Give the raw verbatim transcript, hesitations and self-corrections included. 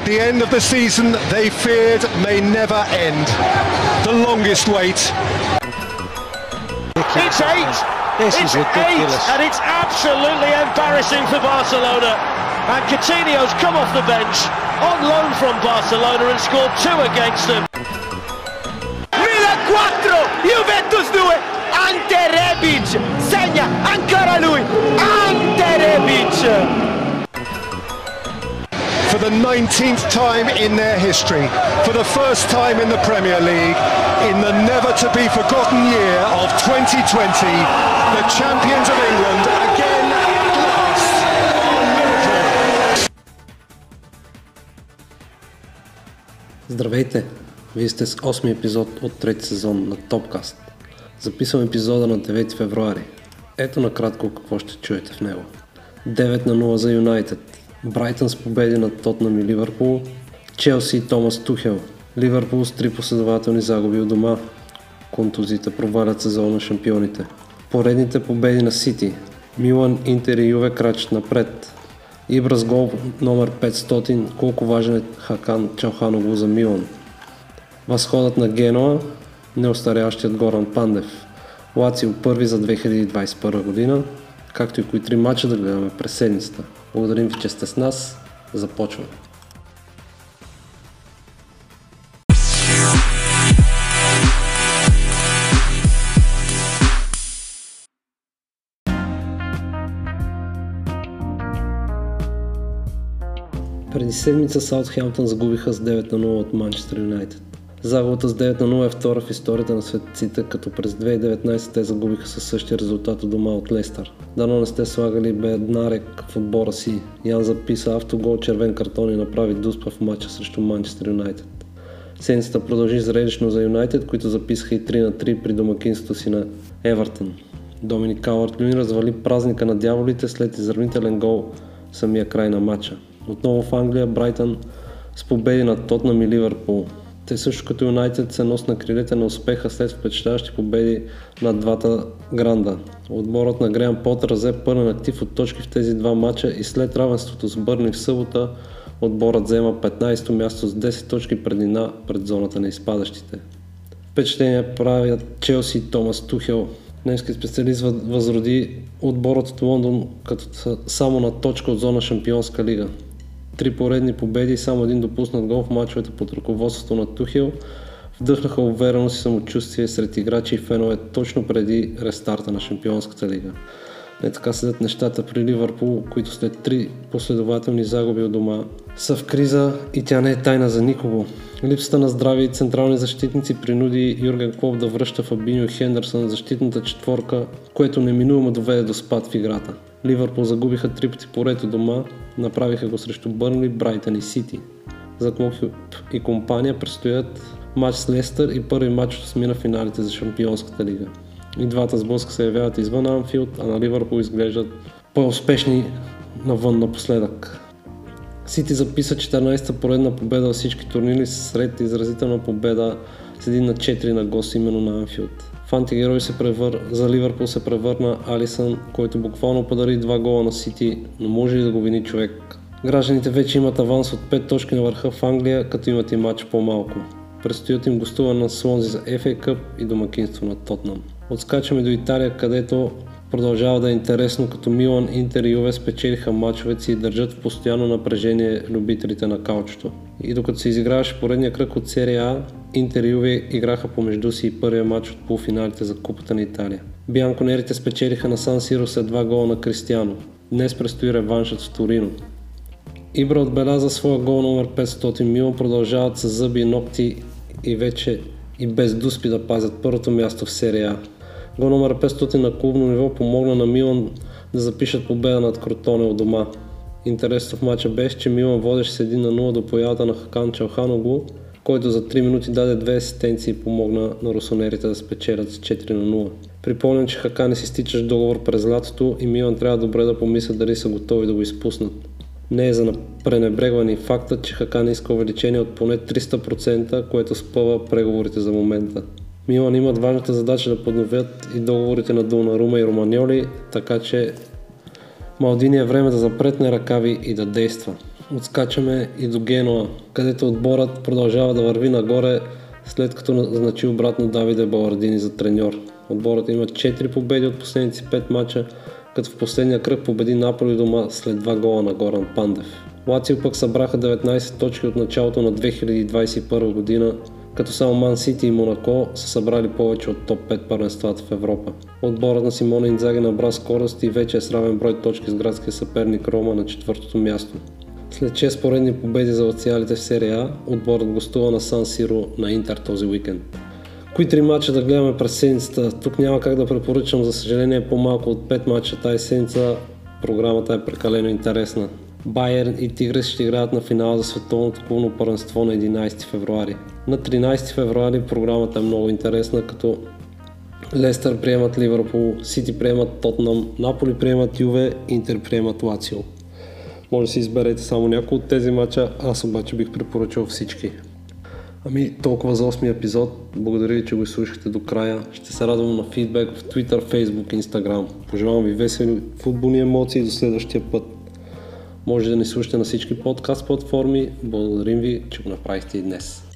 At the end of the season they feared may never end. The longest wait. It's eight. This is ridiculous. And it's absolutely embarrassing for Barcelona. And Coutinho's come off the bench on loan from Barcelona and scored two against them. Milan quattro, Juventus due. Ante Rebic segna ancora lui. Ante Rebic. For the nineteenth time in their history, for the first time in the Premier League, in the never-to-be-forgotten year of twenty twenty, the champions of England again at last. Здравейте! Вие сте с осми епизод от трети сезон на TopCast. Записвам епизода на девети февруари. Ето накратко какво ще чуете в него. девет на нула за Юнайтед. Брайтън с победи над Тотнъм и Ливърпул, Челси и Томас Тухел, Ливърпул с три последователни загуби у дома, контузите провалят сезон на шампионите, поредните победи на Сити, Милан, Интер и Юве крачат напред, Ибра с гол номер петстотин, колко важен е Хакан Чалханоглу за Милан, възходът на Геноа, неостарящият Горан Пандев, Лацио първи за две хиляди двадесет и първа година, както и кои три мача да гледаме през седмицата. Благодарим ви, че сте с нас. Започваме. Преди седмица Саутхемптън загубиха с девет на нула от Манчестър Юнайтед. Загубата с девет на нула е втора в историята на светците, като през две хиляди и деветнадесета те загубиха със същия резултат от дома от Лестър. Дано не сте слагали Беднарек в отбора си. Ян записа автогол, червен картон и направи дуспа в матча срещу Манчестър Юнайтед. Седмицата продължи зрелищно за Юнайтед, които записаха и три на три при домакинството си на Евертън. Доминик Калърт-Люин развали празника на дяволите след изравнителен гол в самия край на матча. Отново в Англия Брайтън с победи над Тотнъм и Ливърпул. Те също като Юнайтед се носят на крилете на успеха след впечатляващи победи над двата гранда. Отборът на Грян Потър взе пълен актив от точки в тези два мача и след равенството с Бърни в събота отборът взема петнадесето място с десет точки преднина пред зоната на изпадащите. Впечатление правят Челси и Томас Тухел. Немският специалист възроди отборът от Лондон като само на точка от зона Шампионска лига. Три поредни победи и само един допуснат гол в мачовете под ръководството на Тухел вдъхнаха увереност и самочувствие сред играчи и фенове точно преди рестарта на Шампионската лига. Не така седят нещата при Ливърпул, които след три последователни загуби от дома са в криза и тя не е тайна за никого. Липсата на здрави и централни защитници принуди Йорген Клоп да връща Фабиньо и Хендерсон на защитната четворка, което неминуемо доведе до спад в играта. Ливърпул загубиха три пъти поред у дома, направиха го срещу Бърнли, Брайтън и Сити. За Клоп и компания предстоят матч с Лестър и първи матч от осмина финалите за Шампионската лига. И двата сблъска се явяват извън Анфилд, а на Ливърпул изглеждат по-успешни навън напоследък. Сити записа четиринадесета поредна победа във всички турнири сред изразителна победа с един на четири на гост именно на Анфилд. В антигерой се превър... за Ливърпул се превърна Алисън, който буквално подари два гола на Сити, но може ли да го вини човек? Гражданите вече имат аванс от пет точки на върха в Англия, като имат и матч по-малко. Предстоят им гостуване на Слонзи за Еф Ей Къп и домакинство на Тотнъм. Отскачаме до Италия, където продължава да е интересно, като Милан, Интер и Юве спечелиха мачовете си и държат в постоянно напрежение любителите на каучото. И докато се изиграваше поредния кръг от серия А, Интер и Юве играха помежду си и първия матч от полуфиналите за Купата на Италия. Бянконерите спечелиха на Сан Сиро след два гола на Кристиано. Днес предстои реваншът в Торино. Ибра отбеляза своя гол номер петстотин, Милан продължават с зъби и ногти и вече и без дуспи да пазят първото място в серия А. Гол номер петстотин на клубно ниво помогна на Милан да запишат победа над Кротоне у дома. Интересно в матча беше, че Милан водеше с един на нула до появата на Хакан Чалханоглу, който за три минути даде две асистенции и помогна на русонерите да спечелят с четири на нула. Припомням, че Хакан си стичащ договор през лятото и Милан трябва добре да помисля дали са готови да го изпуснат. Не е за пренебрегване фактът, че Хакан иска увеличение от поне триста процента, което спъва преговорите за момента. Милан имат важната задача да подновят и договорите на Донарума и Романьоли, така че Малдини е време да запретне ръкави и да действа. отскачаме и до Генуа, където отборът продължава да върви нагоре, след като назначи обратно Давиде Балардини за треньор. Отборът има четири победи от последните си пет мача, като в последния кръг победи Наполи дома след два гола на Горан Пандев. Лацио пък събраха деветнайсет точки от началото на две хиляди двайсет и първа година, като само Ман Сити и Монако са събрали повече от топ пет първенствата в Европа. Отборът на Симоне Индзаги набра скорост и вече е с равен брой точки с градския съперник Рома на четвъртото място. След шест поредни победи за оцелялите в серия А, отборът гостува на Сан Сиро на Интер този уикенд. Кои три мача да гледаме през седмицата? Тук няма как да препоръчам, за съжаление по-малко от пет мача тази седмица, програмата е прекалено интересна. Байерн и Тигрес ще играят на финала за световното клубно първенство на единайсети февруари. На тринайсети февруари програмата е много интересна, като Лестър приемат Ливърпул, Сити приемат Тотнъм, Наполи приемат Юве, Интер приемат Лацио. Може да си изберете само някои от тези мача, аз обаче бих препоръчал всички. Ами толкова за осми епизод, благодаря ви, че го изслушахте до края, ще се радвам на фидбек в Twitter, Facebook и Instagram. Пожелавам ви весели футболни емоции до следващия път. Може да ни слушате на всички подкаст платформи, благодарим ви, че го направихте и днес.